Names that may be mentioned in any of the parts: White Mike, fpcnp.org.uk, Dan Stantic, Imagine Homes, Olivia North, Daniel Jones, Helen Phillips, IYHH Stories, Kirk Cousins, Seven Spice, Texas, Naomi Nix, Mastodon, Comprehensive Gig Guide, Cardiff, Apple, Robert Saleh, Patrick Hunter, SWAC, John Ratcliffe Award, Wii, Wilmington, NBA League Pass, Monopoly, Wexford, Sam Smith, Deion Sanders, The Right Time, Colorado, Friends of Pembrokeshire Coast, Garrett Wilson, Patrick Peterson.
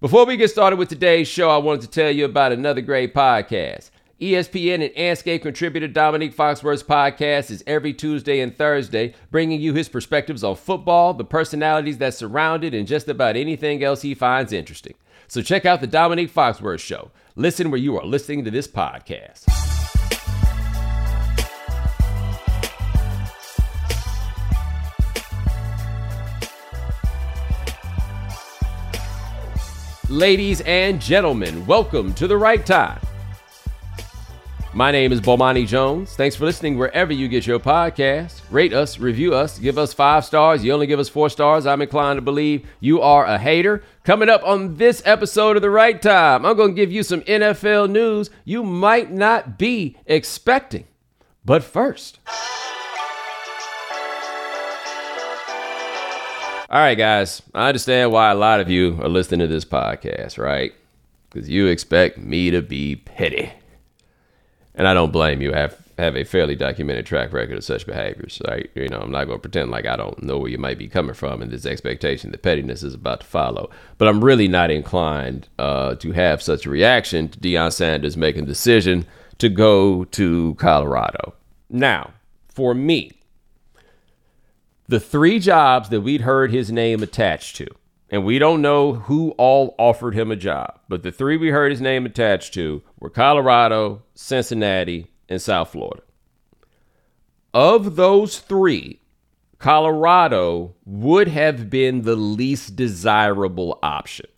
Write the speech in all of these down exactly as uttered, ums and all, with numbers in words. Before we get started with today's show, I wanted to tell you about another great podcast. E S P N and Anscape contributor Dominique Foxworth's podcast is every Tuesday and Thursday, bringing you his perspectives on football, the personalities that surround it, and just about anything else he finds interesting. So check out the Dominique Foxworth Show. Listen where you are listening to this podcast. Ladies and gentlemen, welcome to The Right Time. My name is Bomani Jones. Thanks for listening wherever you get your podcast. Rate us, review us, give us five stars. You only give us four stars, I'm inclined to believe you are a hater. Coming up on this episode of The Right Time, I'm going to give you some N F L news you might not be expecting. But first... All right, guys, I understand why a lot of you are listening to this podcast, right? Because you expect me to be petty. And I don't blame you. I have, have a fairly documented track record of such behaviors, right? You know, I'm not going to pretend like I don't know where you might be coming from and this expectation that pettiness is about to follow. But I'm really not inclined uh, to have such a reaction to Deion Sanders making the decision to go to Colorado. Now, for me, the three jobs that we'd heard his name attached to, and we don't know who all offered him a job, but the three we heard his name attached to were Colorado, Cincinnati, and South Florida. Of those three, Colorado would have been the least desirable option.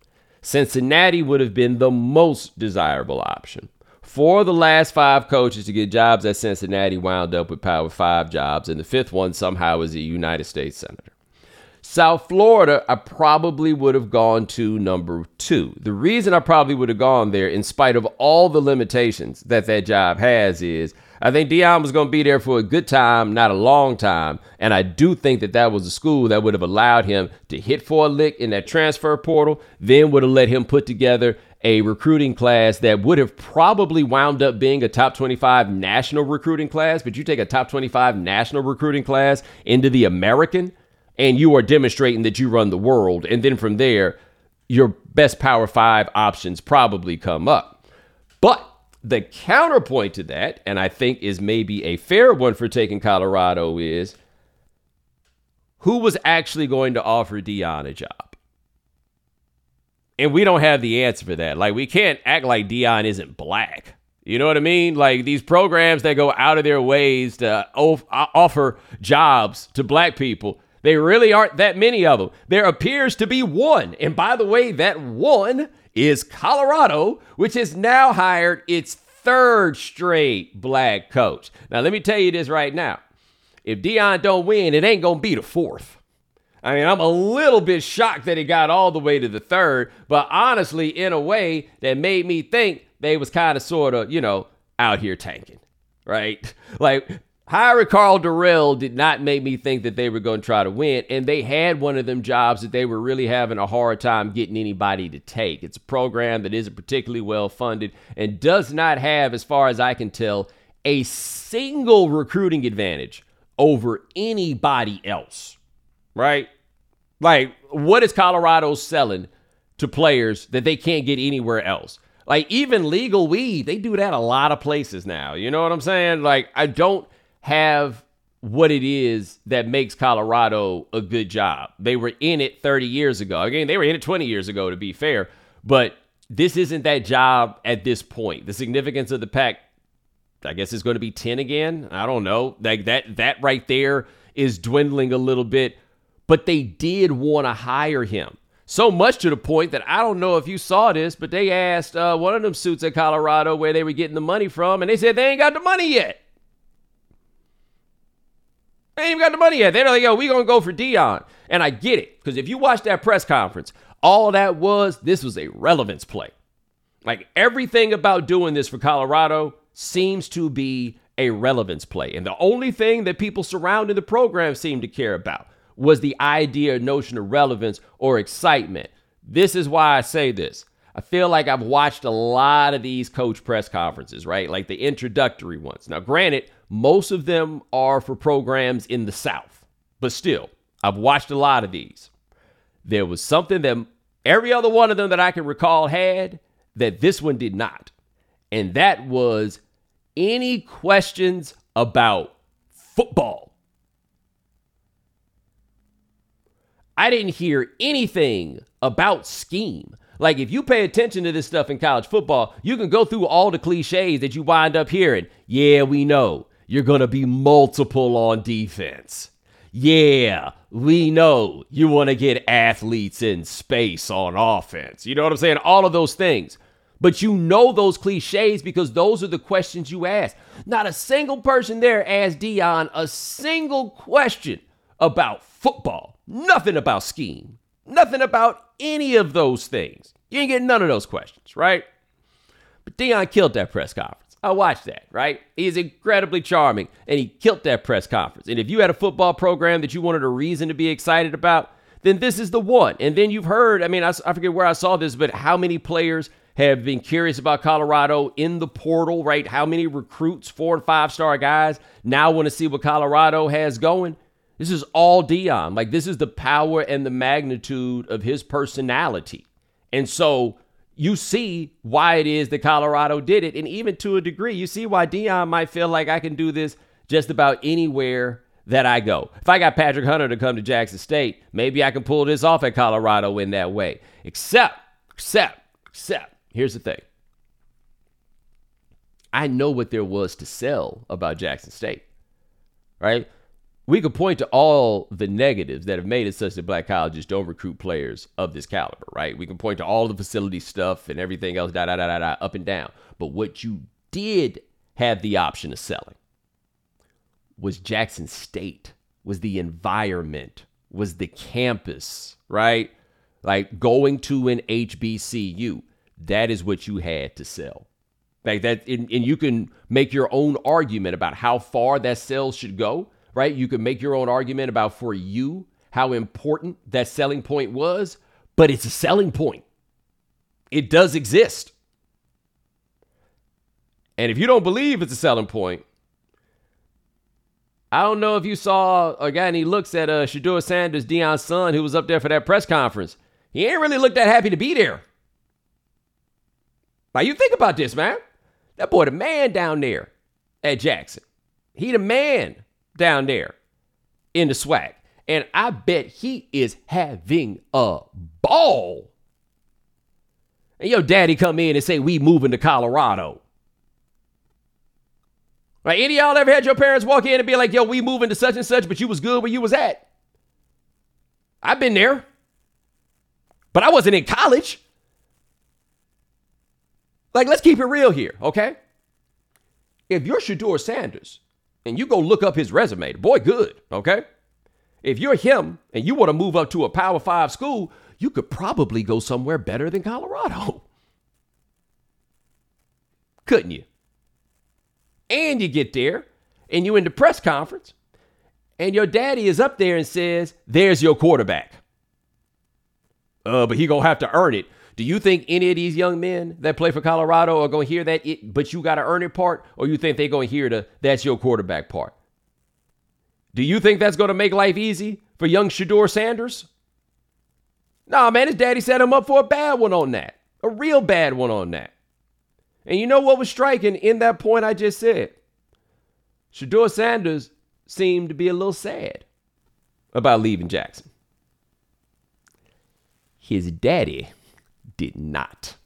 Cincinnati would have been the most desirable option. Four of the last five coaches to get jobs at Cincinnati wound up with Power Five jobs, and the fifth one somehow is a United States Senator. South Florida, I probably would have gone to number two. The reason I probably would have gone there, in spite of all the limitations that that job has, is I think Deion was going to be there for a good time, not a long time, and I do think that that was a school that would have allowed him to hit for a lick in that transfer portal, then would have let him put together a recruiting class that would have probably wound up being a top twenty-five national recruiting class. But you take a top twenty-five national recruiting class into the American, and you are demonstrating that you run the world. And then from there, your best Power Five options probably come up. But the counterpoint to that, and I think is maybe a fair one for taking Colorado, is who was actually going to offer Deion a job? And we don't have the answer for that. Like, we can't act like Deion isn't black. You know what I mean? Like, these programs that go out of their ways to off- offer jobs to black people, they really aren't that many of them. There appears to be one. And by the way, that one is Colorado, which has now hired its third straight black coach. Now, let me tell you this right now. If Deion don't win, it ain't going to be the fourth. I mean, I'm a little bit shocked that he got all the way to the third, but honestly, in a way that made me think they was kind of sort of, you know, out here tanking, right? Like, hiring Carl Durrell did not make me think that they were going to try to win, and they had one of them jobs that they were really having a hard time getting anybody to take. It's a program that isn't particularly well-funded and does not have, as far as I can tell, a single recruiting advantage over anybody else. Right? Like, what is Colorado selling to players that they can't get anywhere else? Like, even legal weed, they do that a lot of places now. You know what I'm saying? Like, I don't have what it is that makes Colorado a good job. They were in it thirty years ago. Again, they were in it twenty years ago, to be fair. But this isn't that job at this point. The significance of the pack, I guess, is going to be ten again. I don't know. Like, that, that right there is dwindling a little bit. But they did want to hire him. So much to the point that I don't know if you saw this, but they asked uh, one of them suits at Colorado where they were getting the money from, and they said they ain't got the money yet. They ain't even got the money yet. They're like, yo, we going to go for Deion. And I get it, because if you watch that press conference, all that was, this was a relevance play. Like, everything about doing this for Colorado seems to be a relevance play. And the only thing that people surrounding the program seem to care about was the idea, notion of relevance or excitement. This is why I say this. I feel like I've watched a lot of these coach press conferences, right? Like the introductory ones. Now, granted, most of them are for programs in the South, but still, I've watched a lot of these. There was something that Every other one of them that I can recall had that this one did not. And that was any questions about football. I didn't hear anything about scheme. Like, if you pay attention to this stuff in college football, you can go through all the cliches that you wind up hearing. Yeah, we know you're going to be multiple on defense. Yeah, we know you want to get athletes in space on offense. You know what I'm saying? All of those things. But you know those cliches because those are the questions you ask. Not a single person there asked Deion a single question about football. Nothing about scheme. Nothing about any of those things. You ain't getting none of those questions, right? But Deion killed that press conference. I watched that, right? He's incredibly charming, and he killed that press conference. And if you had a football program that you wanted a reason to be excited about, then this is the one. And then you've heard, I mean, I, I forget where I saw this, but how many players have been curious about Colorado in the portal, right? How many recruits, four and five-star guys, now want to see what Colorado has going? This is all Deion. Like, this is the power and the magnitude of his personality. And so you see why it is that Colorado did it. And even to a degree, you see why Deion might feel like I can do this just about anywhere that I go. If I got Patrick Hunter to come to Jackson State, maybe I can pull this off at Colorado in that way. Except, except, except, here's the thing. I know what there was to sell about Jackson State, right? We could point to all the negatives that have made it such that black colleges don't recruit players of this caliber, right? We can point to all the facility stuff and everything else, da, da, da, da, da, up and down. But what you did have the option of selling was Jackson State, was the environment, was the campus, right? Like going to an H B C U. That is what you had to sell. Like that, and, and you can make your own argument about how far that sales should go. Right? You can make your own argument about for you how important that selling point was, but it's a selling point. It does exist. And if you don't believe it's a selling point, I don't know if you saw a guy and he looks at uh, Shadur Sanders, Deion's son, who was up there for that press conference. He ain't really looked that happy to be there. Now you think about this, man. That boy, the man down there at Jackson. He the man down there in the swag. And I bet he is having a ball. And your daddy come in and say, we moving to Colorado. Right? Any of y'all ever had your parents walk in and be like, yo, we moving to such and such, but you was good where you was at? I've been there. But I wasn't in college. Like, let's keep it real here, okay? If you're Shadur Sanders, and you go look up his resume, boy, good, okay? If you're him and you want to move up to a Power Five school, you could probably go somewhere better than Colorado. Couldn't you? And you get there, and you're in the press conference, and your daddy is up there and says, there's your quarterback. Uh, but he going to have to earn it. Do you think any of these young men that play for Colorado are going to hear that it, but you got to earn it part? Or you think they're going to hear the that's your quarterback part? Do you think that's going to make life easy for young Shadur Sanders? Nah, man, his daddy set him up for a bad one on that. A real bad one on that. And you know what was striking in that point I just said? Shadur Sanders seemed to be a little sad about leaving Jackson. His daddy did not.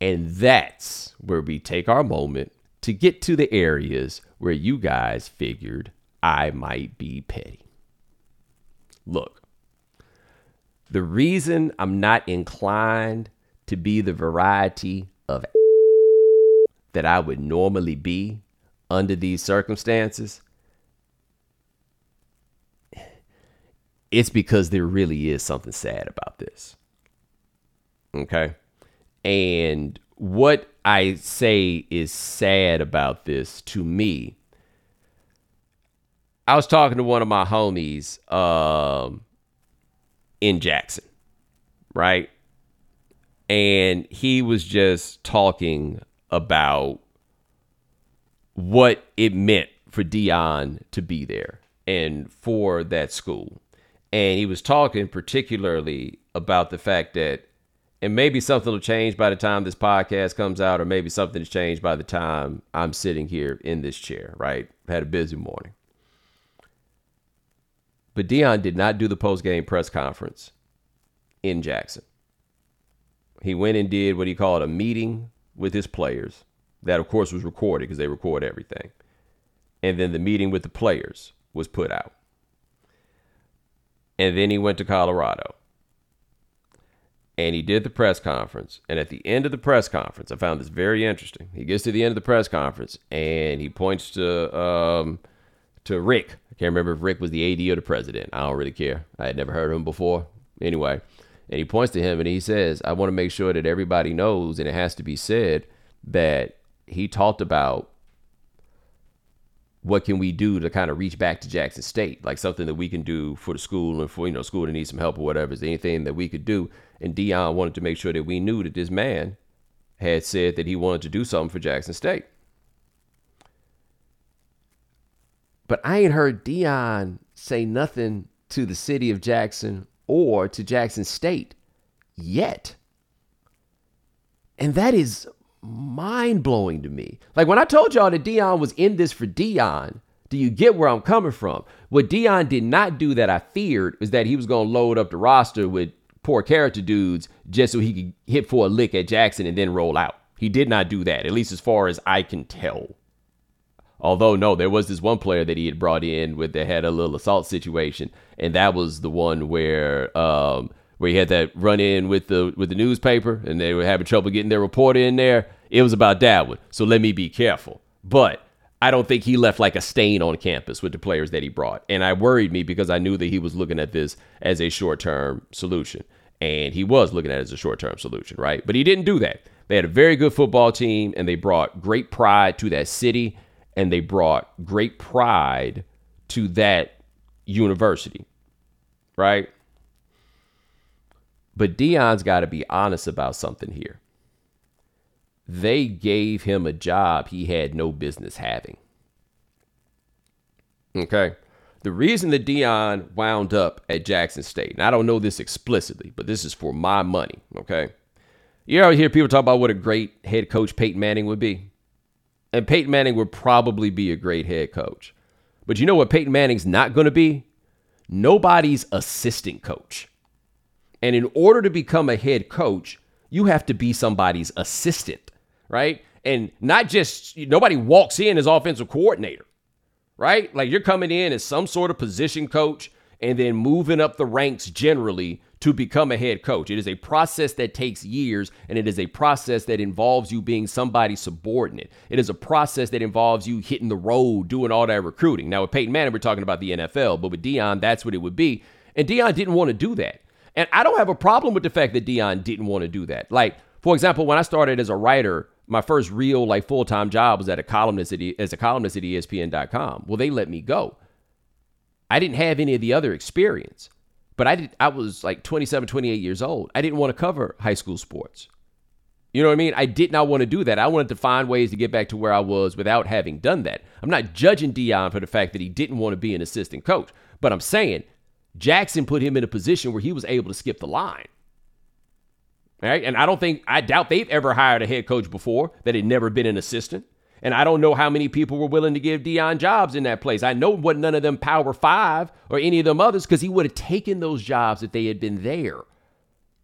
And that's where we take our moment to get to the areas where you guys figured I might be petty. Look, the reason I'm not inclined to be the variety of that I would normally be under these circumstances, it's because there really is something sad about this. Okay? And what I say is sad about this to me. I was talking to one of my homies um, in Jackson, right? And he was just talking about what it meant for Deion to be there and for that school. And he was talking particularly about the fact that, and maybe something will change by the time this podcast comes out, or maybe something's changed by the time I'm sitting here in this chair, right? Had a busy morning. But Deion did not do the post-game press conference in Jackson. He went and did what he called a meeting with his players. That, of course, was recorded because they record everything. And then the meeting with the players was put out. And then he went to Colorado. And he did the press conference. And at the end of the press conference, I found this very interesting. He gets to the end of the press conference, and he points to um, to Rick. I can't remember if Rick was the A D or the president. I don't really care. I had never heard of him before. Anyway, and he points to him, and he says, I want to make sure that everybody knows, and it has to be said, that he talked about what can we do to kind of reach back to Jackson State, like something that we can do for the school and for, you know, school that needs some help or whatever. Is there anything that we could do? And Deion wanted to make sure that we knew that this man had said that he wanted to do something for Jackson State. But I ain't heard Deion say nothing to the city of Jackson or to Jackson State yet. And that is mind-blowing to me. Like, when I told y'all that Deion was in this for Deion, do you get where I'm coming from? What Deion did not do that I feared was that he was going to load up the roster with poor character dudes just so he could hit for a lick at Jackson and then roll out. He did not do that, at least as far as I can tell. Although, no, there was this one player that he had brought in with that had a little assault situation, and that was the one where um, where he had that run in with the with the newspaper, and they were having trouble getting their reporter in there. It was about that one, so let me be careful. But I don't think he left like a stain on campus with the players that he brought, and I worried me because I knew that he was looking at this as a short-term solution, and he was looking at it as a short-term solution, right? But he didn't do that. They had a very good football team, and they brought great pride to that city, and they brought great pride to that university, right? But Deion's got to be honest about something here. They gave him a job he had no business having. Okay? The reason that Deion wound up at Jackson State, and I don't know this explicitly, but this is for my money, okay? You ever hear people talk about what a great head coach Peyton Manning would be? And Peyton Manning would probably be a great head coach. But you know what Peyton Manning's not going to be? Nobody's assistant coach. And in order to become a head coach, you have to be somebody's assistant, right? And not just, nobody walks in as offensive coordinator, right? Like, you're coming in as some sort of position coach and then moving up the ranks generally to become a head coach. It is a process that takes years, and it is a process that involves you being somebody's subordinate. It is a process that involves you hitting the road, doing all that recruiting. Now, with Peyton Manning, we're talking about the N F L, but with Deion, that's what it would be. And Deion didn't want to do that. And I don't have a problem with the fact that Deion didn't want to do that. Like, for example, when I started as a writer, my first real, like, full-time job was at a columnist at e- as a columnist at E S P N dot com. Well, they let me go. I didn't have any of the other experience. But I did, I was like twenty-seven, twenty-eight years old. I didn't want to cover high school sports. You know what I mean? I did not want to do that. I wanted to find ways to get back to where I was without having done that. I'm not judging Deion for the fact that he didn't want to be an assistant coach. But I'm saying Jackson put him in a position where he was able to skip the line. All right? And I don't think, I doubt they've ever hired a head coach before that had never been an assistant. And I don't know how many people were willing to give Deion jobs in that place. I know what none of them Power Five or any of them others, because he would have taken those jobs if they had been there,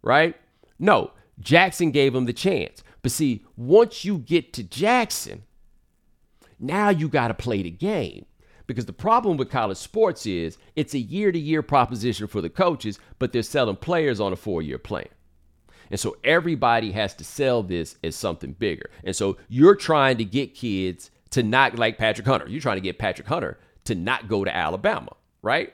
right? No, Jackson gave him the chance. But see, once you get to Jackson, now you got to play the game. Because the problem with college sports is it's a year-to-year proposition for the coaches, but they're selling players on a four-year plan. And so everybody has to sell this as something bigger. And so you're trying to get kids to not, like Patrick Hunter. You're trying to get Patrick Hunter to not go to Alabama, right?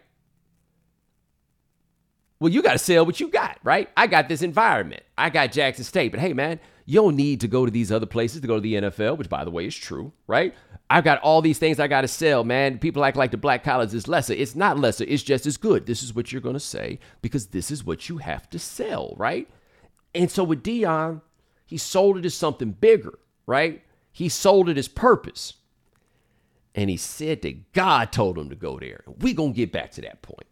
Well, you got to sell what you got, right? I got this environment. I got Jackson State. But hey, man, you don't need to go to these other places to go to the N F L, which, by the way, is true, right? I've got all these things I got to sell, man. People act like the black college is lesser. It's not lesser. It's just as good. This is what you're going to say because this is what you have to sell, right? And so with Deion, he sold it as something bigger, right? He sold it as purpose. And he said that God told him to go there. We're going to get back to that point.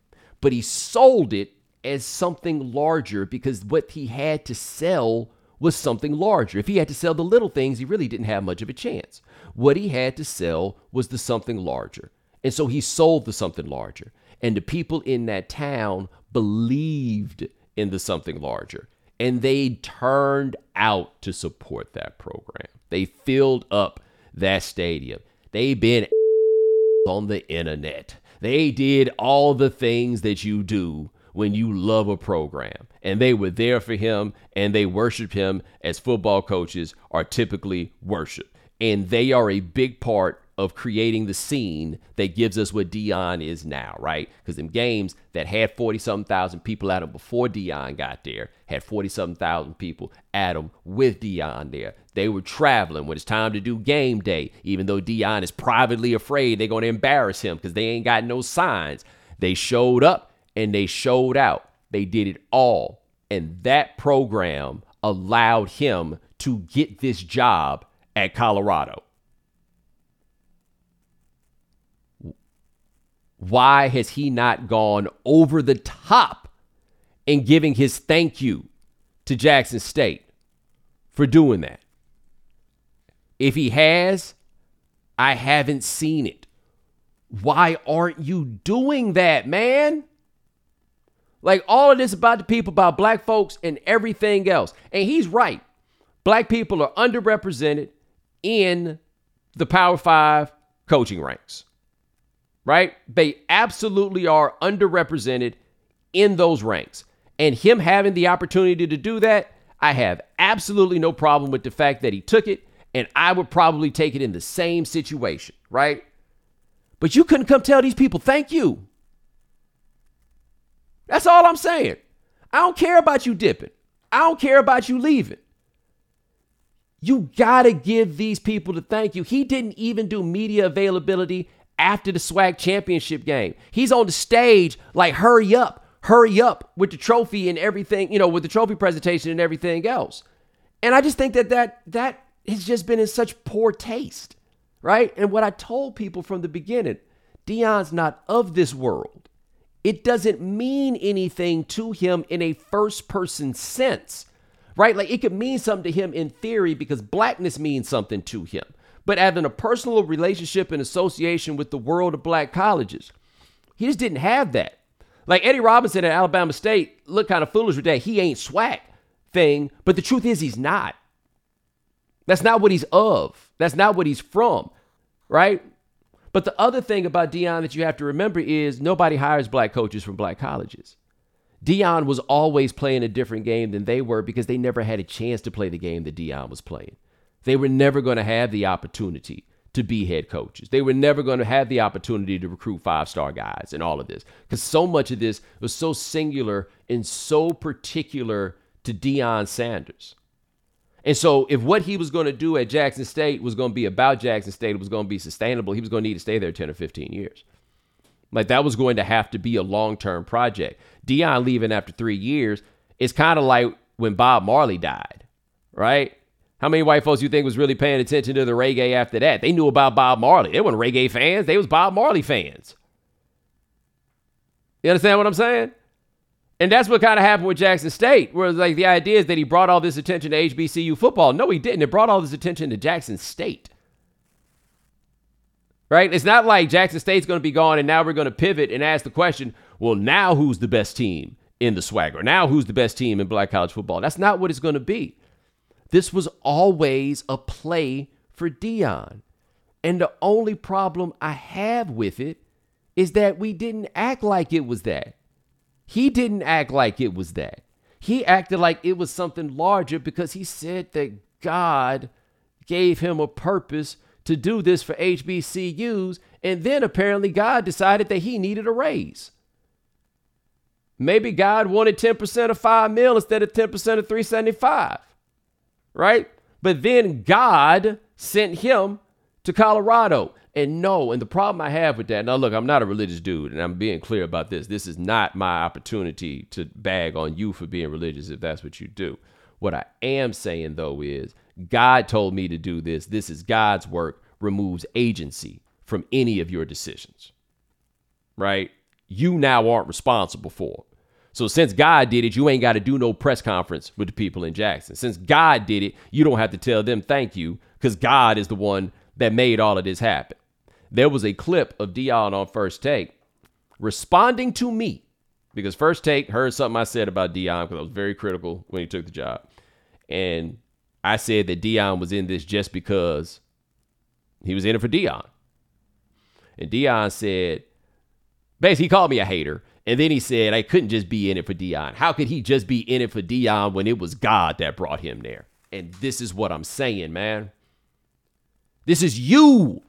but he sold it as something larger because what he had to sell was something larger. If he had to sell the little things, he really didn't have much of a chance. What he had to sell was the something larger. And so he sold the something larger. And the people in that town believed in the something larger. And they turned out to support that program. They filled up that stadium. They've been on the internet. They did all the things that you do when you love a program. And they were there for him, and they worship him as football coaches are typically worshiped. And they are a big part of creating the scene that gives us what Deion is now, right? Because them games that had forty-something thousand people at them before Deion got there, had forty-something thousand people at them with Deion there. They were traveling when it's time to do game day, even though Deion is privately afraid they're going to embarrass him because they ain't got no signs. They showed up and they showed out. They did it all. And that program allowed him to get this job at Colorado. Why has he not gone over the top in giving his thank you to Jackson State for doing that? If he has, I haven't seen it. Why aren't you doing that, man? Like, all of this about the people, about black folks and everything else. And he's right. Black people are underrepresented in the Power Five coaching ranks, right? They absolutely are underrepresented in those ranks. And him having the opportunity to do that, I have absolutely no problem with the fact that he took it. And I would probably take it in the same situation, right? But you couldn't come tell these people, thank you. That's all I'm saying. I don't care about you dipping. I don't care about you leaving. You got to give these people the thank you. He didn't even do media availability after the SWAC championship game. He's on the stage like, hurry up, hurry up with the trophy and everything, you know, with the trophy presentation and everything else. And I just think that that, that has just been in such poor taste, right? And what I told people from the beginning, Deion's not of this world. It doesn't mean anything to him in a first-person sense, right? Like, it could mean something to him in theory because blackness means something to him. But having a personal relationship and association with the world of black colleges, he just didn't have that. Like, Eddie Robinson at Alabama State looked kind of foolish with that he ain't swag thing, but the truth is he's not. That's not what he's of. That's not what he's from, right? But the other thing about Deion that you have to remember is nobody hires black coaches from black colleges. Deion was always playing a different game than they were because they never had a chance to play the game that Deion was playing. They were never going to have the opportunity to be head coaches. They were never going to have the opportunity to recruit five-star guys and all of this because so much of this was so singular and so particular to Deion Sanders. And so if what he was going to do at Jackson State was going to be about Jackson State, it was going to be sustainable, he was going to need to stay there ten or fifteen years. Like, that was going to have to be a long-term project. Deion leaving after three years is kind of like when Bob Marley died, right? How many white folks you think was really paying attention to the reggae after that? They knew about Bob Marley. They weren't reggae fans. They was Bob Marley fans. You understand what I'm saying? And that's what kind of happened with Jackson State, where like the idea is that he brought all this attention to H B C U football. No, he didn't. It brought all this attention to Jackson State, right? It's not like Jackson State's going to be gone and now we're going to pivot and ask the question, well, now who's the best team in the swag? Or now who's the best team in black college football? That's not what it's going to be. This was always a play for Deion. And the only problem I have with it is that we didn't act like it was that. He didn't act like it was that. He acted like it was something larger because he said that God gave him a purpose to do this for H B C Us, and then apparently God decided that he needed a raise. Maybe God wanted ten percent of five mil instead of ten percent of three seventy-five, right? But then God sent him to Colorado. And no, and the problem I have with that, now look, I'm not a religious dude, and I'm being clear about this. This is not my opportunity to bag on you for being religious if that's what you do. What I am saying, though, is God told me to do this. This is God's work, removes agency from any of your decisions, right? you now aren't responsible for. So since God did it, you ain't got to do no press conference with the people in Jackson. Since God did it, you don't have to tell them thank you, because God is the one that made all of this happen. There was a clip of Deion on First Take responding to me, because First Take heard something I said about Deion, because I was very critical when he took the job. And I said that Deion was in this just because he was in it for Deion. And Deion said, basically he called me a hater. And then he said, I couldn't just be in it for Deion. How could he just be in it for Deion when it was God that brought him there? And this is what I'm saying, man. This is you.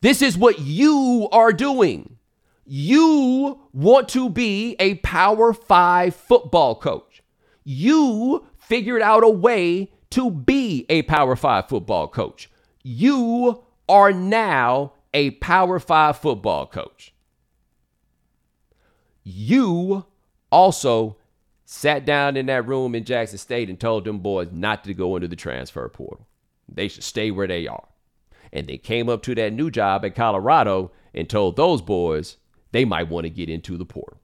This is what you are doing. You want to be a Power Five football coach. You figured out a way to be a Power Five football coach. You are now a Power Five football coach. You also sat down in that room in Jackson State and told them boys not to go into the transfer portal. They should stay where they are. And they came up to that new job at Colorado and told those boys they might want to get into the portal.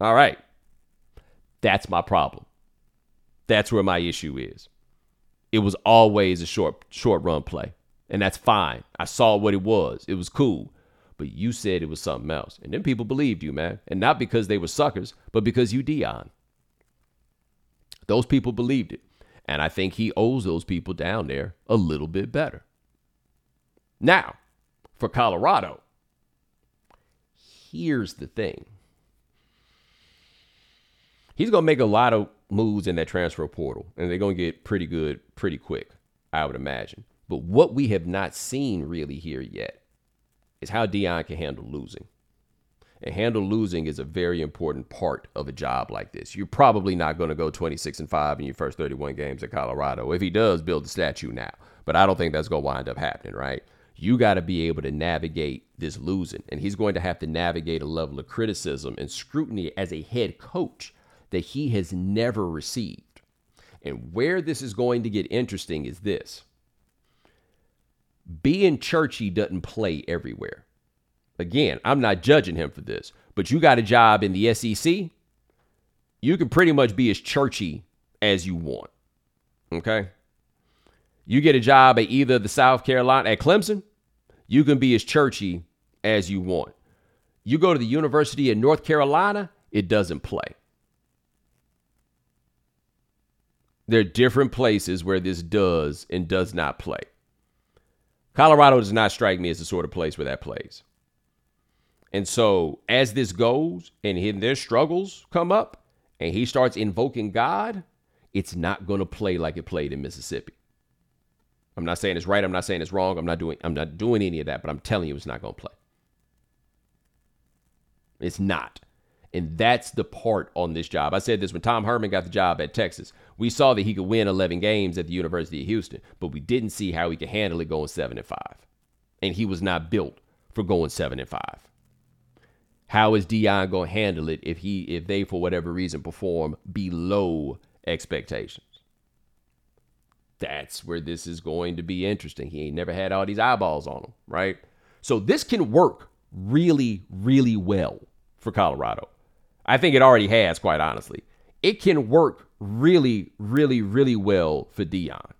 All right. That's my problem. That's where my issue is. It was always a short, short run play. And that's fine. I saw what it was. It was cool. But you said it was something else. And then people believed you, man. And not because they were suckers, but because you Deion. Those people believed it. And I think he owes those people down there a little bit better. Now, for Colorado, here's the thing. He's going to make a lot of moves in that transfer portal. And they're going to get pretty good pretty quick, I would imagine. But what we have not seen really here yet is how Deion can handle losing. And handle losing is a very important part of a job like this. You're probably not going to go twenty-six and five in your first thirty-one games at Colorado. If he does, build the statue now. But I don't think that's going to wind up happening, right? You got to be able to navigate this losing. And he's going to have to navigate a level of criticism and scrutiny as a head coach that he has never received. And where this is going to get interesting is this. Being churchy doesn't play everywhere. Again, I'm not judging him for this, but you got a job in the S E C, you can pretty much be as churchy as you want, okay? You get a job at either the South Carolina, at Clemson, you can be as churchy as you want. You go to the University of North Carolina, it doesn't play. There are different places where this does and does not play. Colorado does not strike me as the sort of place where that plays. And so as this goes and their struggles come up and he starts invoking God, it's not going to play like it played in Mississippi. I'm not saying it's right. I'm not saying it's wrong. I'm not doing I'm not doing any of that, but I'm telling you it's not going to play. It's not. And that's the part on this job. I said this when Tom Herman got the job at Texas. We saw that he could win eleven games at the University of Houston, but we didn't see how he could handle it going seven and five. And he was not built for going seven and five. How is Deion going to handle it if he if they, for whatever reason, perform below expectations? That's where this is going to be interesting. He ain't never had all these eyeballs on him, right? So this can work really, really well for Colorado. I think it already has, quite honestly. It can work really, really, really well for Deion.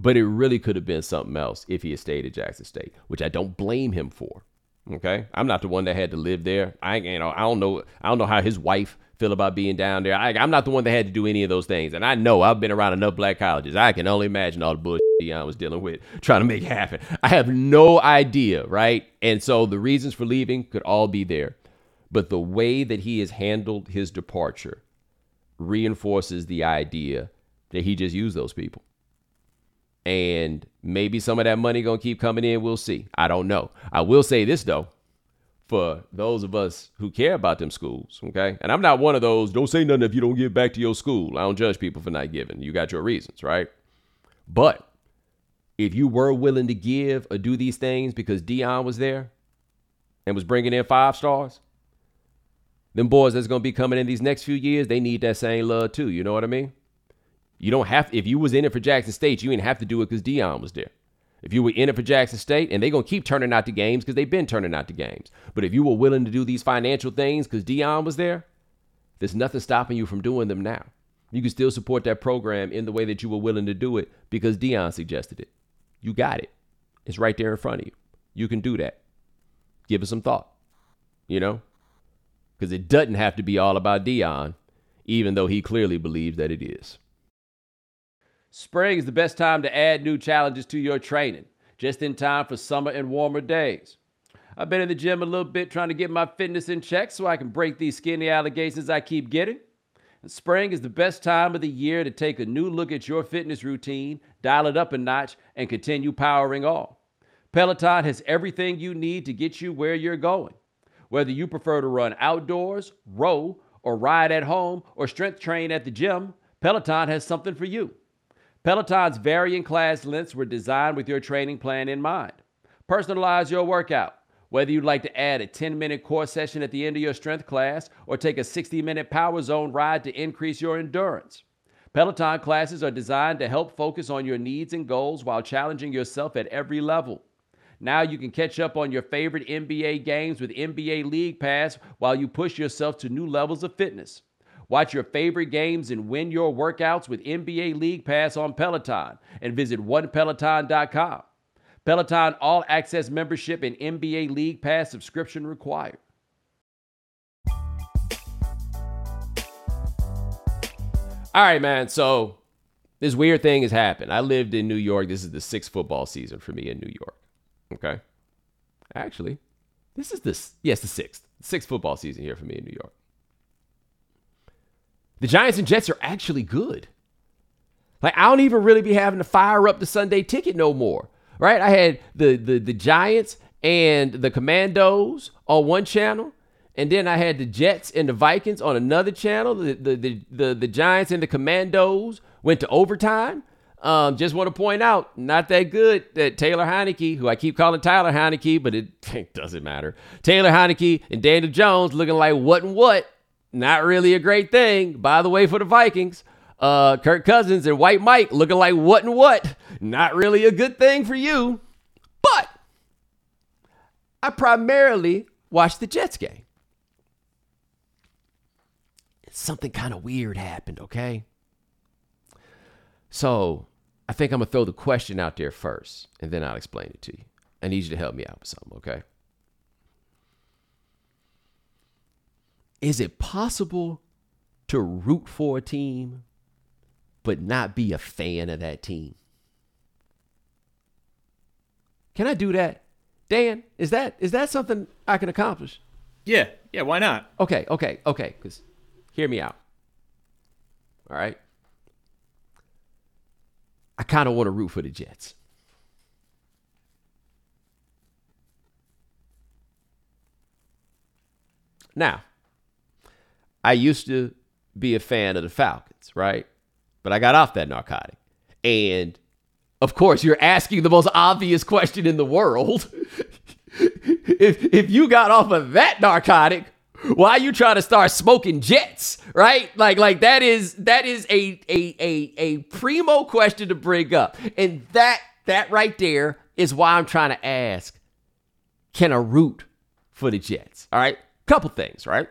But it really could have been something else if he had stayed at Jackson State, which I don't blame him for. Okay? I'm not the one that had to live there. I, you know, I don't know. I don't know how his wife feel about being down there. I, I'm not the one that had to do any of those things. And I know I've been around enough black colleges. I can only imagine all the bullshit Deion was dealing with, trying to make it happen. I have no idea, right? And so the reasons for leaving could all be there. But the way that he has handled his departure reinforces the idea that he just used those people. And maybe some of that money going to keep coming in. We'll see. I don't know. I will say this, though, for those of us who care about them schools, okay? And I'm not one of those, don't say nothing if you don't give back to your school. I don't judge people for not giving. You got your reasons, right? But if you were willing to give or do these things because Deion was there and was bringing in five stars, them boys that's going to be coming in these next few years, they need that same love too. You know what I mean? You don't have, if you was in it for Jackson State, you didn't have to do it because Deion was there. If you were in it for Jackson State, and they're going to keep turning out the games because they've been turning out the games. But if you were willing to do these financial things because Deion was there, there's nothing stopping you from doing them now. You can still support that program in the way that you were willing to do it because Deion suggested it. You got it. It's right there in front of you. You can do that. Give it some thought, you know, because it doesn't have to be all about Deion, even though he clearly believes that it is. Spring is the best time to add new challenges to your training, just in time for summer and warmer days. I've been in the gym a little bit trying to get my fitness in check so I can break these skinny allegations I keep getting. And spring is the best time of the year to take a new look at your fitness routine, dial it up a notch, and continue powering on. Peloton has everything you need to get you where you're going. Whether you prefer to run outdoors, row, or ride at home, or strength train at the gym, Peloton has something for you. Peloton's varying class lengths were designed with your training plan in mind. Personalize your workout. Whether you'd like to add a ten-minute core session at the end of your strength class or take a sixty-minute power zone ride to increase your endurance. Peloton classes are designed to help focus on your needs and goals while challenging yourself at every level. Now you can catch up on your favorite N B A games with N B A League Pass while you push yourself to new levels of fitness. Watch your favorite games and win your workouts with N B A League Pass on Peloton and visit one peloton dot com. Peloton all-access membership and N B A League Pass subscription required. All right, man, so this weird thing has happened. I lived in New York. This is the sixth football season for me in New York, okay? Actually, this is the, yes, the sixth. Sixth football season here for me in New York. The Giants and Jets are actually good. Like, I don't even really be having to fire up the Sunday ticket no more, right? I had the the, the Giants and the Commandos on one channel, and then I had the Jets and the Vikings on another channel. The the the, the, the Giants and the Commandos went to overtime. Um, just want to point out, not that good that Taylor Heineke, who I keep calling Tyler Heineke, but it, it doesn't matter. Taylor Heineke and Daniel Jones looking like what and what. Not really a great thing, by the way, for the Vikings. Uh, Kirk Cousins and White Mike looking like what and what. Not really a good thing for you. But I primarily watched the Jets game. Something kind of weird happened, okay? So I think I'm going to throw the question out there first, and then I'll explain it to you. I need you to help me out with something, okay? Is it possible to root for a team but not be a fan of that team? Can I do that? Dan, is that is that something I can accomplish? Yeah. Yeah, why not? Okay, okay, okay. Because hear me out. All right? I kind of want to root for the Jets. Now, I used to be a fan of the Falcons, right? But I got off that narcotic. And, of course, you're asking the most obvious question in the world. if if you got off of that narcotic, why are you trying to start smoking Jets, right? Like, like that is that is a a a, a primo question to bring up. And that that right there is why I'm trying to ask, can I root for the Jets? All right? Couple things, right?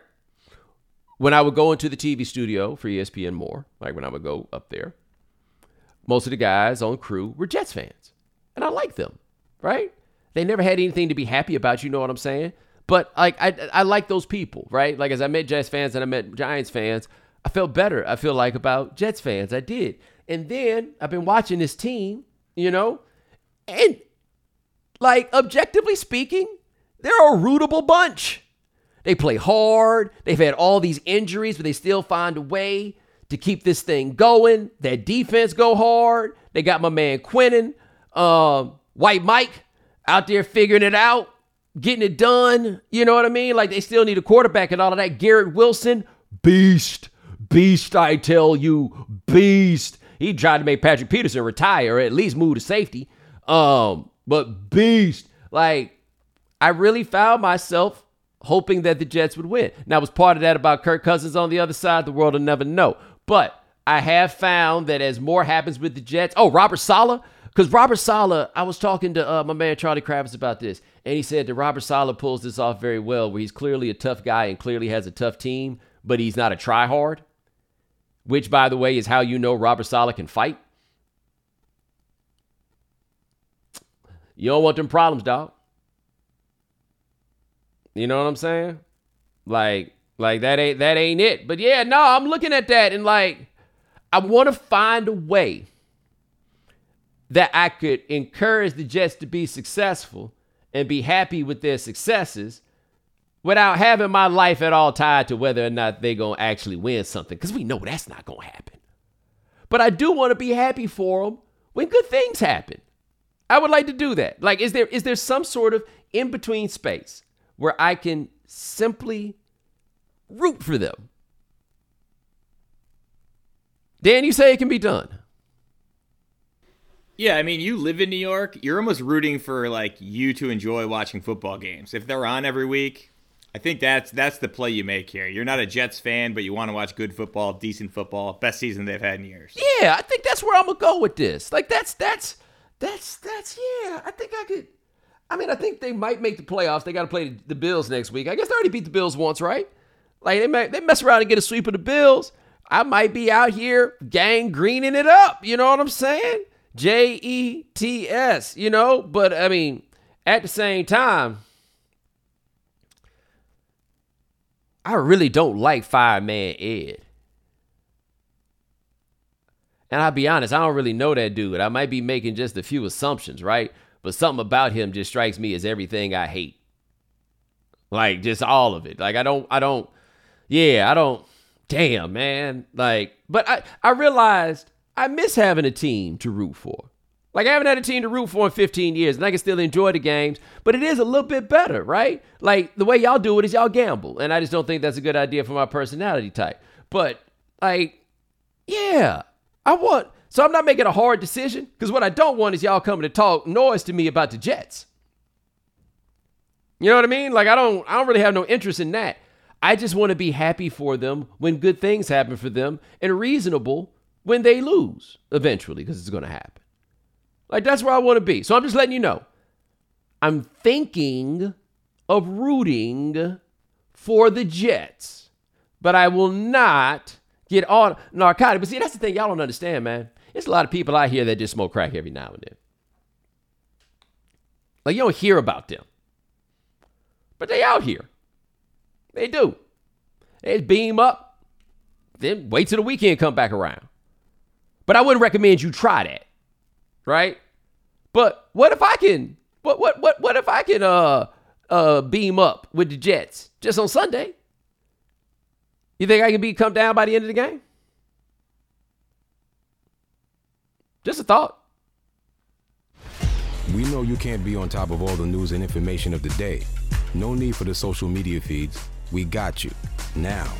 When I would go into the T V studio for E S P N more, like when I would go up there, most of the guys on crew were Jets fans. And I like them, right? They never had anything to be happy about, you know what I'm saying? But like I I like those people, right? Like as I met Jets fans and I met Giants fans, I felt better. I feel like about Jets fans. I did. And then I've been watching this team, you know, and like objectively speaking, they're a rootable bunch. They play hard. They've had all these injuries, but they still find a way to keep this thing going. That defense go hard. They got my man Quinnen, um, White Mike out there figuring it out, getting it done. You know what I mean? Like they still need a quarterback and all of that. Garrett Wilson, beast, beast, I tell you, beast. He tried to make Patrick Peterson retire or at least move to safety. Um, but beast, like I really found myself hoping that the Jets would win. Now, was part of that about Kirk Cousins on the other side? The world will never know. But I have found that as more happens with the Jets, oh, Robert Saleh Because Robert Saleh, I was talking to uh, my man Charlie Kravitz about this, and he said that Robert Saleh pulls this off very well, where he's clearly a tough guy and clearly has a tough team, but he's not a tryhard, which, by the way, is how you know Robert Saleh can fight. You don't want them problems, dog. You know what I'm saying? Like, like that ain't that ain't it. But yeah, no, I'm looking at that and like, I want to find a way that I could encourage the Jets to be successful and be happy with their successes without having my life at all tied to whether or not they're going to actually win something, because we know that's not going to happen. But I do want to be happy for them when good things happen. I would like to do that. Like, is there is there some sort of in-between space where I can simply root for them? Dan, you say it can be done. Yeah, I mean, you live in New York. You're almost rooting for, like, you to enjoy watching football games. If they're on every week, I think that's that's the play you make here. You're not a Jets fan, but you want to watch good football, decent football, best season they've had in years. Yeah, I think that's where I'm going to go with this. Like, that's, that's, that's, that's, yeah, I think I could. I mean, I think they might make the playoffs. They got to play the Bills next week. I guess they already beat the Bills once, right? Like, they might, they mess around and get a sweep of the Bills. I might be out here gang greening it up. You know what I'm saying? J E T S, you know? But, I mean, at the same time, I really don't like Fireman Ed. And I'll be honest, I don't really know that dude. I might be making just a few assumptions, right? But something about him just strikes me as everything I hate. Like, just all of it. Like, I don't, I don't, yeah, I don't, damn, man. Like, but I, I realized I miss having a team to root for. Like, I haven't had a team to root for in fifteen years, and I can still enjoy the games, but it is a little bit better, right? Like, the way y'all do it is y'all gamble, and I just don't think that's a good idea for my personality type. But, like, yeah, I want... So I'm not making a hard decision, because what I don't want is y'all coming to talk noise to me about the Jets. You know what I mean? Like, I don't I don't really have no interest in that. I just want to be happy for them when good things happen for them, and reasonable when they lose eventually, because it's going to happen. Like, that's where I want to be. So I'm just letting you know, I'm thinking of rooting for the Jets, but I will not get on narcotics. But see, that's the thing y'all don't understand, man. There's a lot of people out here that just smoke crack every now and then. Like, you don't hear about them. But they out here. They do. They beam up. Then wait till the weekend come back around. But I wouldn't recommend you try that. Right? But what if I can, what what what what if I can uh uh beam up with the Jets just on Sunday? You think I can be come down by the end of the game? Just a thought. We know you can't be on top of all the news and information of the day. No need for the social media feeds. We got you. Now,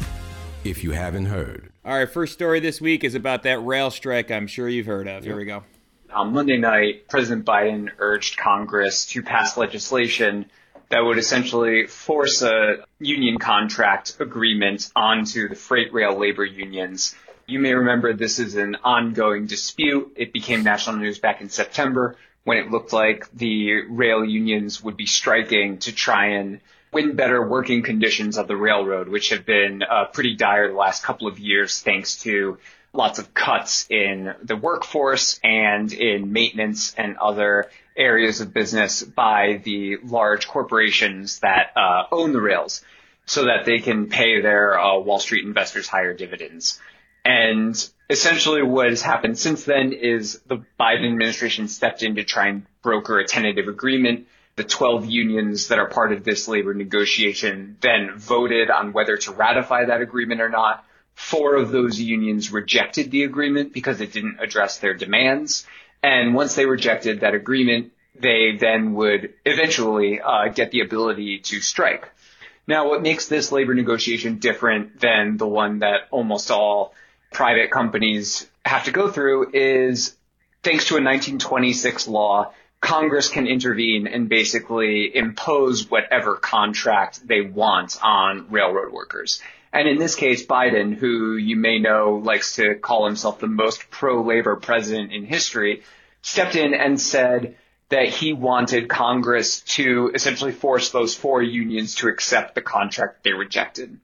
if you haven't heard. All right, first story this week is about that rail strike I'm sure you've heard of. Here we go. On Monday night, President Biden urged Congress to pass legislation that would essentially force a union contract agreement onto the freight rail labor unions. You may remember this is an ongoing dispute. It became national news back in September when it looked like the rail unions would be striking to try and win better working conditions of the railroad, which have been uh, pretty dire the last couple of years thanks to lots of cuts in the workforce and in maintenance and other areas of business by the large corporations that uh, own the rails so that they can pay their uh, Wall Street investors higher dividends. And essentially what has happened since then is the Biden administration stepped in to try and broker a tentative agreement. The twelve unions that are part of this labor negotiation then voted on whether to ratify that agreement or not. Four of those unions rejected the agreement because it didn't address their demands. And once they rejected that agreement, they then would eventually uh, get the ability to strike. Now, what makes this labor negotiation different than the one that almost all private companies have to go through is, thanks to a nineteen twenty-six law, Congress can intervene and basically impose whatever contract they want on railroad workers. And in this case, Biden, who you may know likes to call himself the most pro-labor president in history, stepped in and said that he wanted Congress to essentially force those four unions to accept the contract they rejected.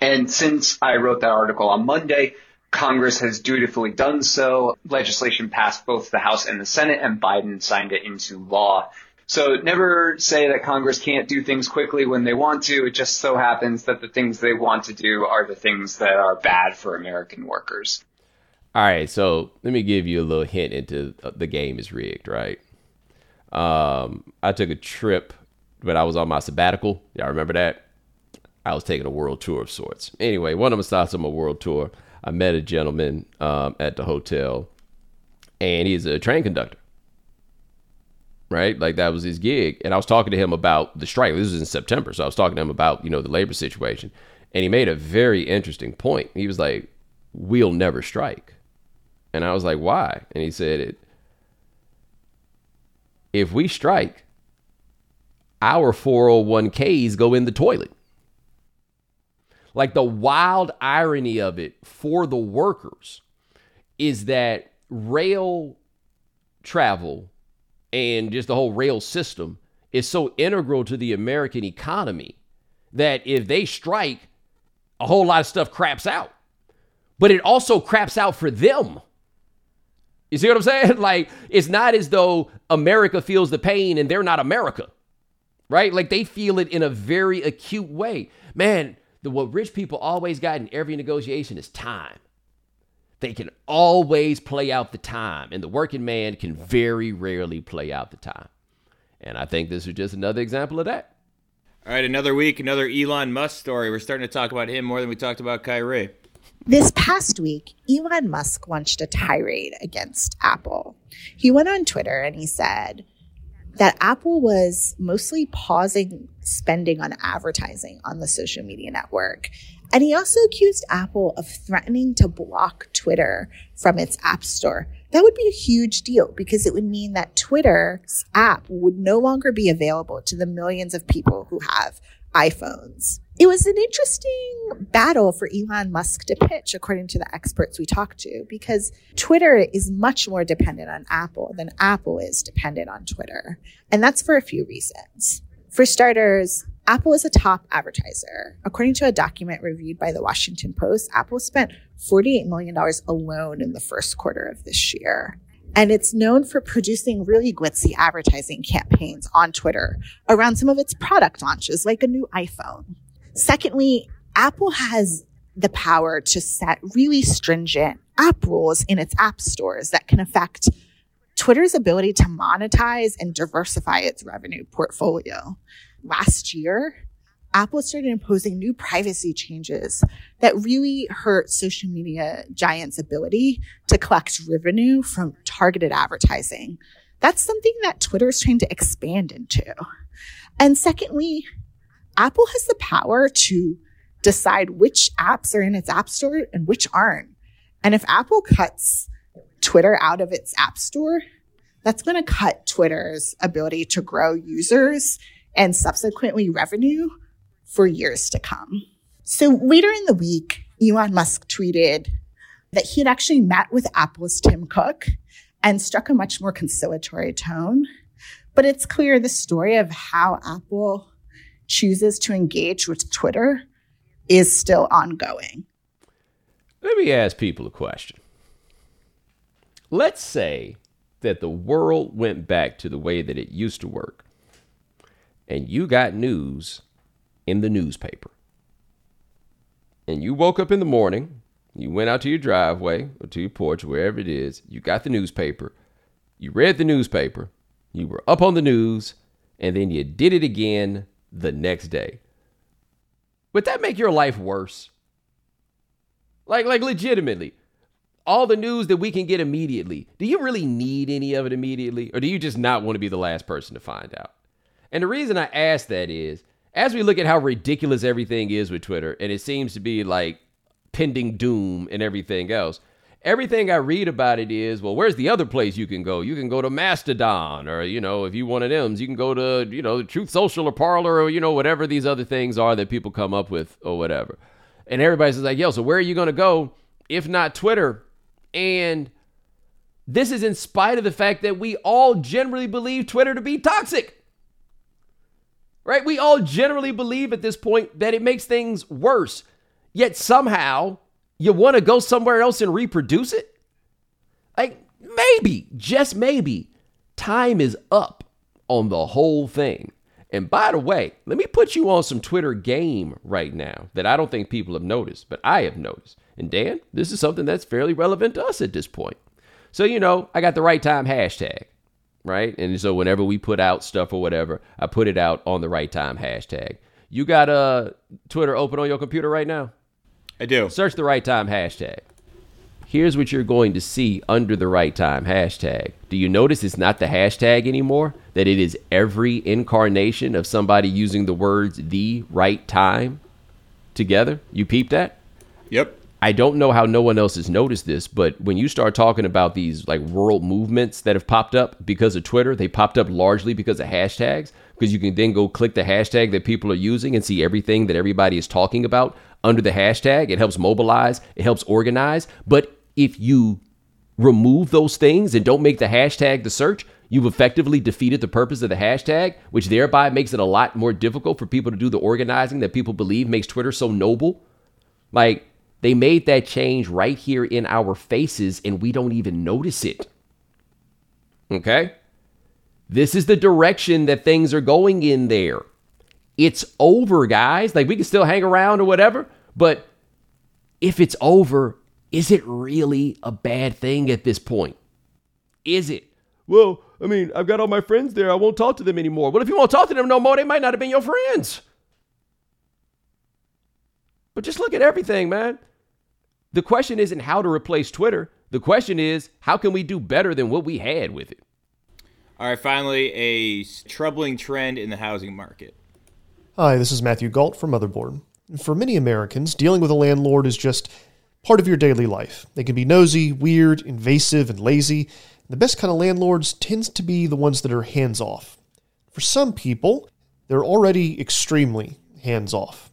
And since I wrote that article on Monday, Congress has dutifully done so. Legislation passed both the House and the Senate, and Biden signed it into law. So never say that Congress can't do things quickly when they want to. It just so happens that the things they want to do are the things that are bad for American workers. All right, so let me give you a little hint into the game is rigged, right? Um, I took a trip when I was on my sabbatical. Y'all remember that? I was taking a world tour of sorts. Anyway, one of the stops on my world tour, I met a gentleman um, at the hotel, and he's a train conductor, right? Like, that was his gig. And I was talking to him about the strike. This was in September, so I was talking to him about, you know, the labor situation. And he made a very interesting point. He was like, we'll never strike. And I was like, why? And he said, it, if we strike, our four oh one k's go in the toilet. Like, the wild irony of it for the workers is that rail travel and just the whole rail system is so integral to the American economy that if they strike, a whole lot of stuff craps out. But it also craps out for them. You see what I'm saying? Like, it's not as though America feels the pain and they're not America, right? Like, they feel it in a very acute way. Man, the, what rich people always got in every negotiation is time. They can always play out the time, and the working man can very rarely play out the time. And I think this is just another example of that. All right, another week, another Elon Musk story. We're starting to talk about him more than we talked about Kyrie. This past week, Elon Musk launched a tirade against Apple. He went on Twitter and he said that Apple was mostly pausing spending on advertising on the social media network. And he also accused Apple of threatening to block Twitter from its app store. That would be a huge deal because it would mean that Twitter's app would no longer be available to the millions of people who have iPhones. It was an interesting battle for Elon Musk to pitch, according to the experts we talked to, because Twitter is much more dependent on Apple than Apple is dependent on Twitter. And that's for a few reasons. For starters, Apple is a top advertiser. According to a document reviewed by the Washington Post, Apple spent forty-eight million dollars alone in the first quarter of this year. And it's known for producing really glitzy advertising campaigns on Twitter around some of its product launches, like a new iPhone. Secondly, Apple has the power to set really stringent app rules in its app stores that can affect Twitter's ability to monetize and diversify its revenue portfolio. Last year, Apple started imposing new privacy changes that really hurt social media giants' ability to collect revenue from targeted advertising. That's something that Twitter is trying to expand into. And secondly, Apple has the power to decide which apps are in its app store and which aren't. And if Apple cuts Twitter out of its app store, that's going to cut Twitter's ability to grow users and subsequently revenue for years to come. So later in the week, Elon Musk tweeted that he had actually met with Apple's Tim Cook and struck a much more conciliatory tone. But it's clear the story of how Apple chooses to engage with Twitter is still ongoing. Let me ask people a question. Let's say that the world went back to the way that it used to work, and you got news in the newspaper, and you woke up in the morning, you went out to your driveway or to your porch, wherever it is, you got the newspaper, you read the newspaper, you were up on the news, and then you did it again the next day. Would that make your life worse? Like, like legitimately, all the news that we can get immediately, do you really need any of it immediately? Or do you just not want to be the last person to find out? And the reason I ask that is, as we look at how ridiculous everything is with Twitter, and it seems to be like pending doom and everything else, everything I read about it is, well, where's the other place you can go? You can go to Mastodon, or, you know, if you one of them, you can go to, you know, Truth Social or Parler, or, you know, whatever these other things are that people come up with or whatever. And everybody's like, yo, so where are you going to go if not Twitter? And This is in spite of the fact that we all generally believe Twitter to be toxic. Right? We all generally believe at this point that it makes things worse. Yet somehow you want to go somewhere else and reproduce it? Like maybe, just maybe, time is up on the whole thing. And by the way, let me put you on some Twitter game right now that I don't think people have noticed, but I have noticed. And Dan, this is something that's fairly relevant to us at this point. So, you know, I got the right time hashtag, right? And so whenever we put out stuff or whatever, I put it out on the right time hashtag. You got uh, Twitter open on your computer right now? I do. Search the right time hashtag. Here's what you're going to see under the right time hashtag. Do you notice it's not the hashtag anymore? That it is every incarnation of somebody using the words the right time together? You peeped that? Yep. I don't know how no one else has noticed this, but when you start talking about these like world movements that have popped up because of Twitter, they popped up largely because of hashtags, because you can then go click the hashtag that people are using and see everything that everybody is talking about under the hashtag. It helps mobilize. It helps organize. But if you remove those things and don't make the hashtag the search, you've effectively defeated the purpose of the hashtag, which thereby makes it a lot more difficult for people to do the organizing that people believe makes Twitter so noble. Like, they made that change right here in our faces, and we don't even notice it. Okay? This is the direction that things are going in there. It's over, guys. Like, we can still hang around or whatever, but if it's over, is it really a bad thing at this point? Is it? Well, I mean, I've got all my friends there. I won't talk to them anymore. Well, if you won't talk to them no more, they might not have been your friends. But just look at everything, man. The question isn't how to replace Twitter. The question is, how can we do better than what we had with it? All right, finally, a troubling trend in the housing market. Hi, this is Matthew Gault from Motherboard. For many Americans, dealing with a landlord is just part of your daily life. They can be nosy, weird, invasive, and lazy. The best kind of landlords tends to be the ones that are hands-off. For some people, they're already extremely hands-off.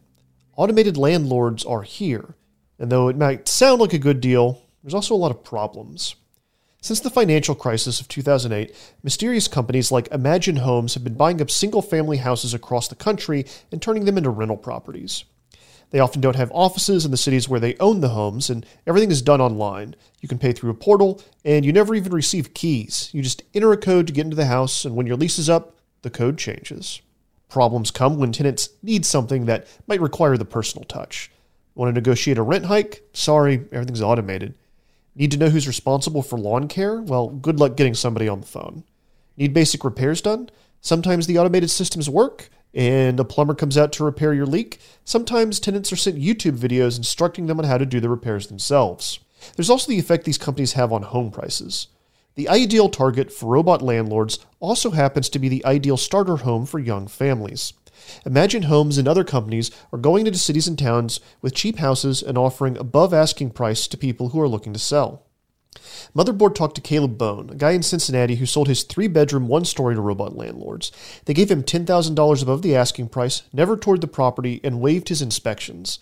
Automated landlords are here, and though it might sound like a good deal, there's also a lot of problems. Since the financial crisis of two thousand eight, mysterious companies like Imagine Homes have been buying up single-family houses across the country and turning them into rental properties. They often don't have offices in the cities where they own the homes, and everything is done online. You can pay through a portal, and you never even receive keys. You just enter a code to get into the house, and when your lease is up, the code changes. Problems come when tenants need something that might require the personal touch. Want to negotiate a rent hike? Sorry, everything's automated. Need to know who's responsible for lawn care? Well, good luck getting somebody on the phone. Need basic repairs done? Sometimes the automated systems work, and a plumber comes out to repair your leak. Sometimes tenants are sent YouTube videos instructing them on how to do the repairs themselves. There's also the effect these companies have on home prices. The ideal target for robot landlords also happens to be the ideal starter home for young families. Imagine Homes and other companies are going into cities and towns with cheap houses and offering above asking price to people who are looking to sell. Motherboard talked to Caleb Bone, a guy in Cincinnati who sold his three-bedroom, one-story to robot landlords. They gave him ten thousand dollars above the asking price, never toured the property, and waived his inspections.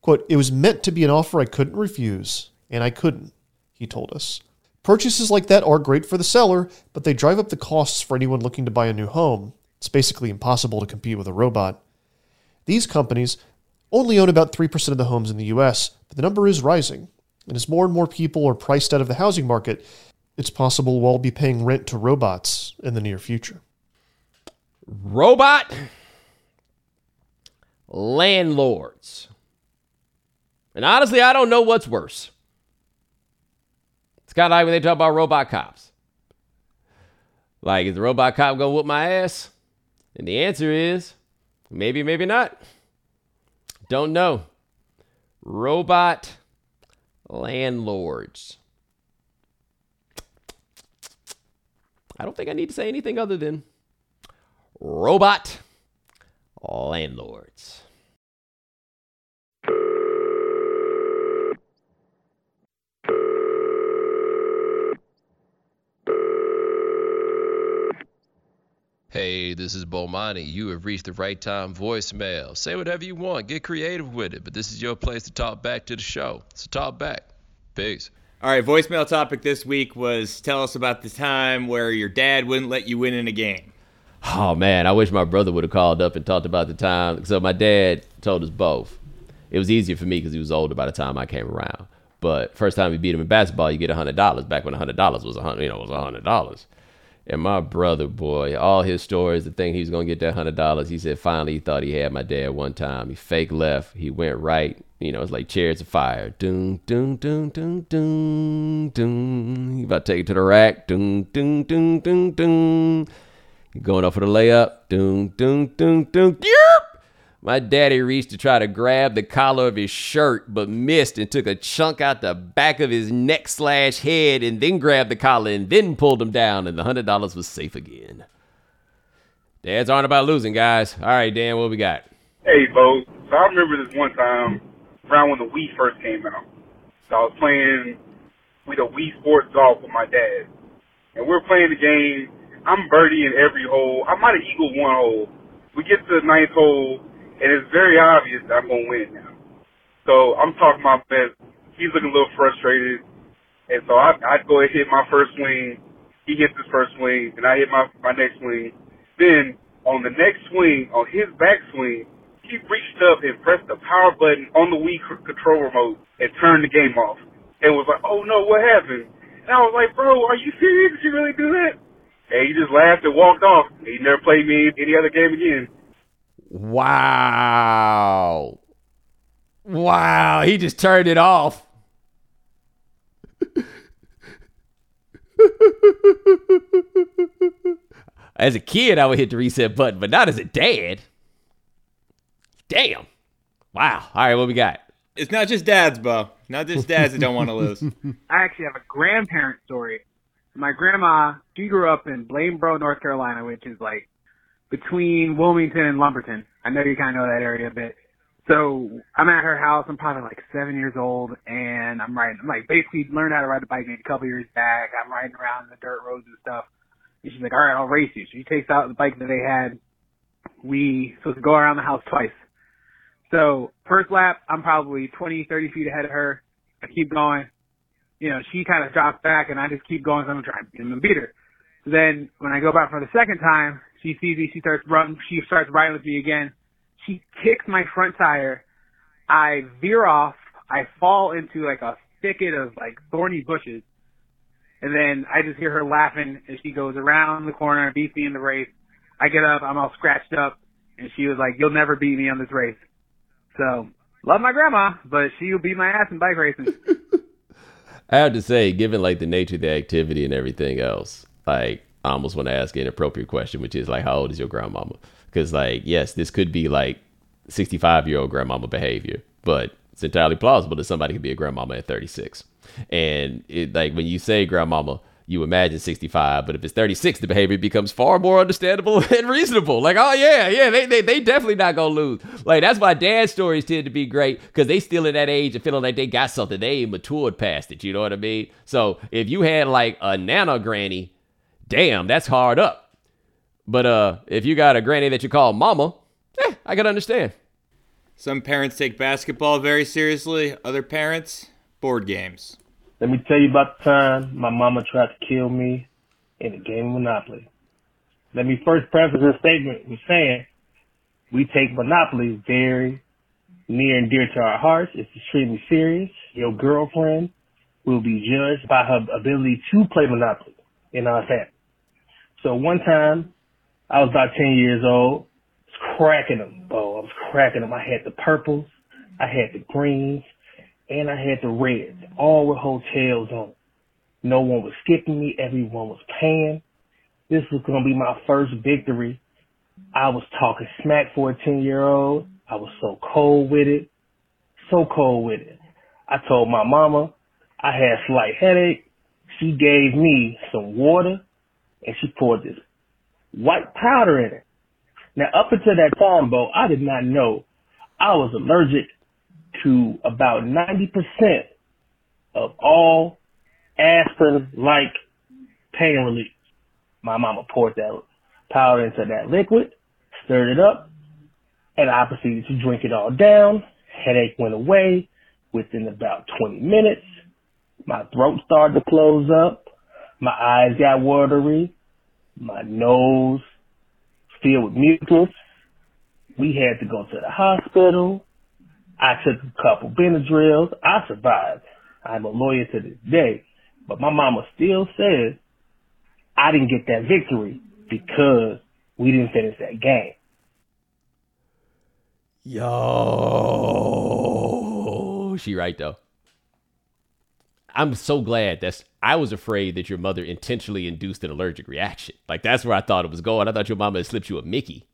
Quote, "It was meant to be an offer I couldn't refuse, and I couldn't," he told us. Purchases like that are great for the seller, but they drive up the costs for anyone looking to buy a new home. It's basically impossible to compete with a robot. These companies only own about three percent of the homes in the U S, but the number is rising. And as more and more people are priced out of the housing market, it's possible we'll all be paying rent to robots in the near future. Robot landlords. And honestly, I don't know what's worse. It's kind of like when they talk about robot cops. Like, is the robot cop going to whoop my ass? And the answer is, maybe, maybe not. Don't know. Robot landlords. I don't think I need to say anything other than robot landlords. Hey, this is Bomani. You have reached the right time voicemail. Say whatever you want. Get creative with it. But this is your place to talk back to the show. So talk back. Peace. All right, voicemail topic this week was tell us about the time where your dad wouldn't let you win in a game. Oh, man, I wish my brother would have called up and talked about the time. So my dad told us both. It was easier for me because he was older by the time I came around. But first time we beat him in basketball, you get one hundred dollars back when one hundred dollars was one hundred, you know, was one hundred dollars. And my brother, boy, all his stories, the thing he was going to get that one hundred dollars, he said finally he thought he had my dad one time. He fake left. He went right. You know, it's like Chariots of Fire. Doom, doom, doom, doom, doom, doom. He about to take it to the rack. Doom, doom, doom, doom, doom. Going up for the layup. Doom, doom, doom, doom. Yep! My daddy reached to try to grab the collar of his shirt, but missed and took a chunk out the back of his neck slash head and then grabbed the collar and then pulled him down, and the one hundred dollars was safe again. Dads aren't about losing, guys. All right, Dan, what we got? Hey, Bo. So I remember this one time around when the Wii first came out. So I was playing with a Wii Sports Golf with my dad, and we're playing the game. I'm birdieing every hole. I might have eagled one hole. We get to the ninth hole, and it's very obvious that I'm going to win now. So I'm talking my best. He's looking a little frustrated. And so I, I go and hit my first swing. He hits his first swing, and I hit my, my next swing. Then on the next swing, on his backswing, he reached up and pressed the power button on the Wii c- control remote and turned the game off. And was like, oh, no, what happened? And I was like, bro, are you serious? Did you really do that? And he just laughed and walked off. He never played me any other game again. Wow. Wow. He just turned it off. As a kid, I would hit the reset button, but not as a dad. Damn. Wow. All right, what we got? It's not just dads, Bo. Not just dads that don't want to lose. I actually have a grandparent story. My grandma, she grew up in Bladensboro, North Carolina, which is like between Wilmington and Lumberton. I know you kind of know that area a bit. So I'm at her house. I'm probably like seven years old, and I'm riding. I'm like basically learned how to ride a bike maybe a couple years back. I'm riding around the dirt roads and stuff. And she's like, all right, I'll race you. So she takes out the bike that they had. We supposed to go around the house twice. So first lap, I'm probably twenty, thirty feet ahead of her. I keep going. You know, she kind of drops back, and I just keep going. So I'm trying to beat her. So then when I go back for the second time, she sees me. She starts running. She starts riding with me again. She kicks my front tire. I veer off. I fall into like a thicket of like thorny bushes, and then I just hear her laughing as she goes around the corner and beats me in the race. I get up. I'm all scratched up, and she was like, "You'll never beat me on this race." So love my grandma, but she'll beat my ass in bike racing. I have to say, given like the nature of the activity and everything else, like, I almost want to ask an appropriate question, which is like, how old is your grandmama? Because like, yes, this could be like sixty-five year old grandmama behavior, but it's entirely plausible that somebody could be a grandmama at thirty-six. And it, like when you say grandmama, you imagine sixty-five, but if it's thirty-six, the behavior becomes far more understandable and reasonable. Like, oh yeah, yeah, they they, they definitely not gonna lose. Like that's why dad stories tend to be great, because they still in that age of feeling like they got something. They ain't matured past it. You know what I mean? So if you had like a nana granny, damn, that's hard up. But uh, if you got a granny that you call mama, eh, I can understand. Some parents take basketball very seriously. Other parents, board games. Let me tell you about the time my mama tried to kill me in a game of Monopoly. Let me first preface this statement with saying we take Monopoly very near and dear to our hearts. It's extremely serious. Your girlfriend will be judged by her ability to play Monopoly in our family. So one time, I was about ten years old, was cracking them, Bo. I was cracking them. I had the purples, I had the greens, and I had the reds, all with hotels on it. No one was skipping me. Everyone was paying. This was going to be my first victory. I was talking smack for a ten-year-old. I was so cold with it, so cold with it. I told my mama I had a slight headache. She gave me some water, and she poured this white powder in it. Now, up until that time, Bo, I did not know I was allergic to about ninety percent of all aspirin-like pain relief. My mama poured that powder into that liquid, stirred it up, and I proceeded to drink it all down. Headache went away within about twenty minutes. My throat started to close up. My eyes got watery. My nose filled with mucus. We had to go to the hospital. I took a couple Benadryls. I survived. I'm a lawyer to this day, but my mama still says I didn't get that victory because we didn't finish that game. Yo, she right though. I'm so glad that's, I was afraid that your mother intentionally induced an allergic reaction. Like, that's where I thought it was going. I thought your mama had slipped you a Mickey.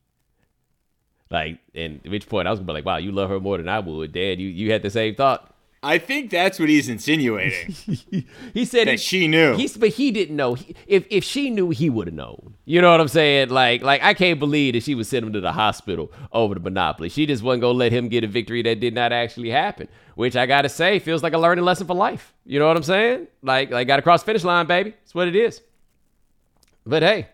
Like, and at which point I was gonna be like, wow, you love her more than I would. Dad, you, you had the same thought. I think that's what he's insinuating. He said that he, she knew. He, but he didn't know. He, if if she knew, he would have known. You know what I'm saying? Like, like I can't believe that she would send him to the hospital over the Monopoly. She just wasn't going to let him get a victory that did not actually happen, which I got to say feels like a learning lesson for life. You know what I'm saying? Like, like got to cross the finish line, baby. That's what it is. But hey,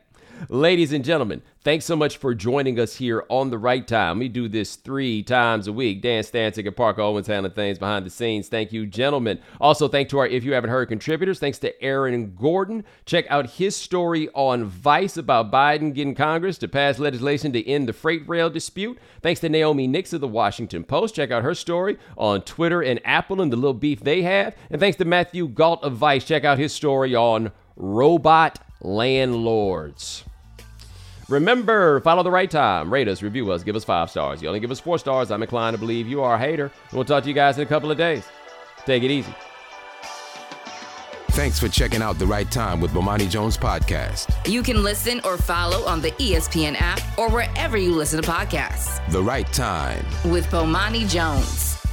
ladies and gentlemen, thanks so much for joining us here on The Right Time. We do this three times a week. Dan Stantic and Parker Owens handling things behind the scenes. Thank you, gentlemen. Also, thanks to our If You Haven't Heard contributors. Thanks to Aaron Gordon. Check out his story on Vice about Biden getting Congress to pass legislation to end the freight rail dispute. Thanks to Naomi Nix of the Washington Post. Check out her story on Twitter and Apple and the little beef they have. And thanks to Matthew Gault of Vice. Check out his story on Robot Landlords. Remember, follow The Right Time. Rate us, review us, give us five stars. You only give us four stars, I'm inclined to believe you are a hater. We'll talk to you guys in a couple of days. Take it easy. Thanks for checking out The Right Time with Bomani Jones Podcast. You can listen or follow on the E S P N app or wherever you listen to podcasts. The Right Time with Bomani Jones.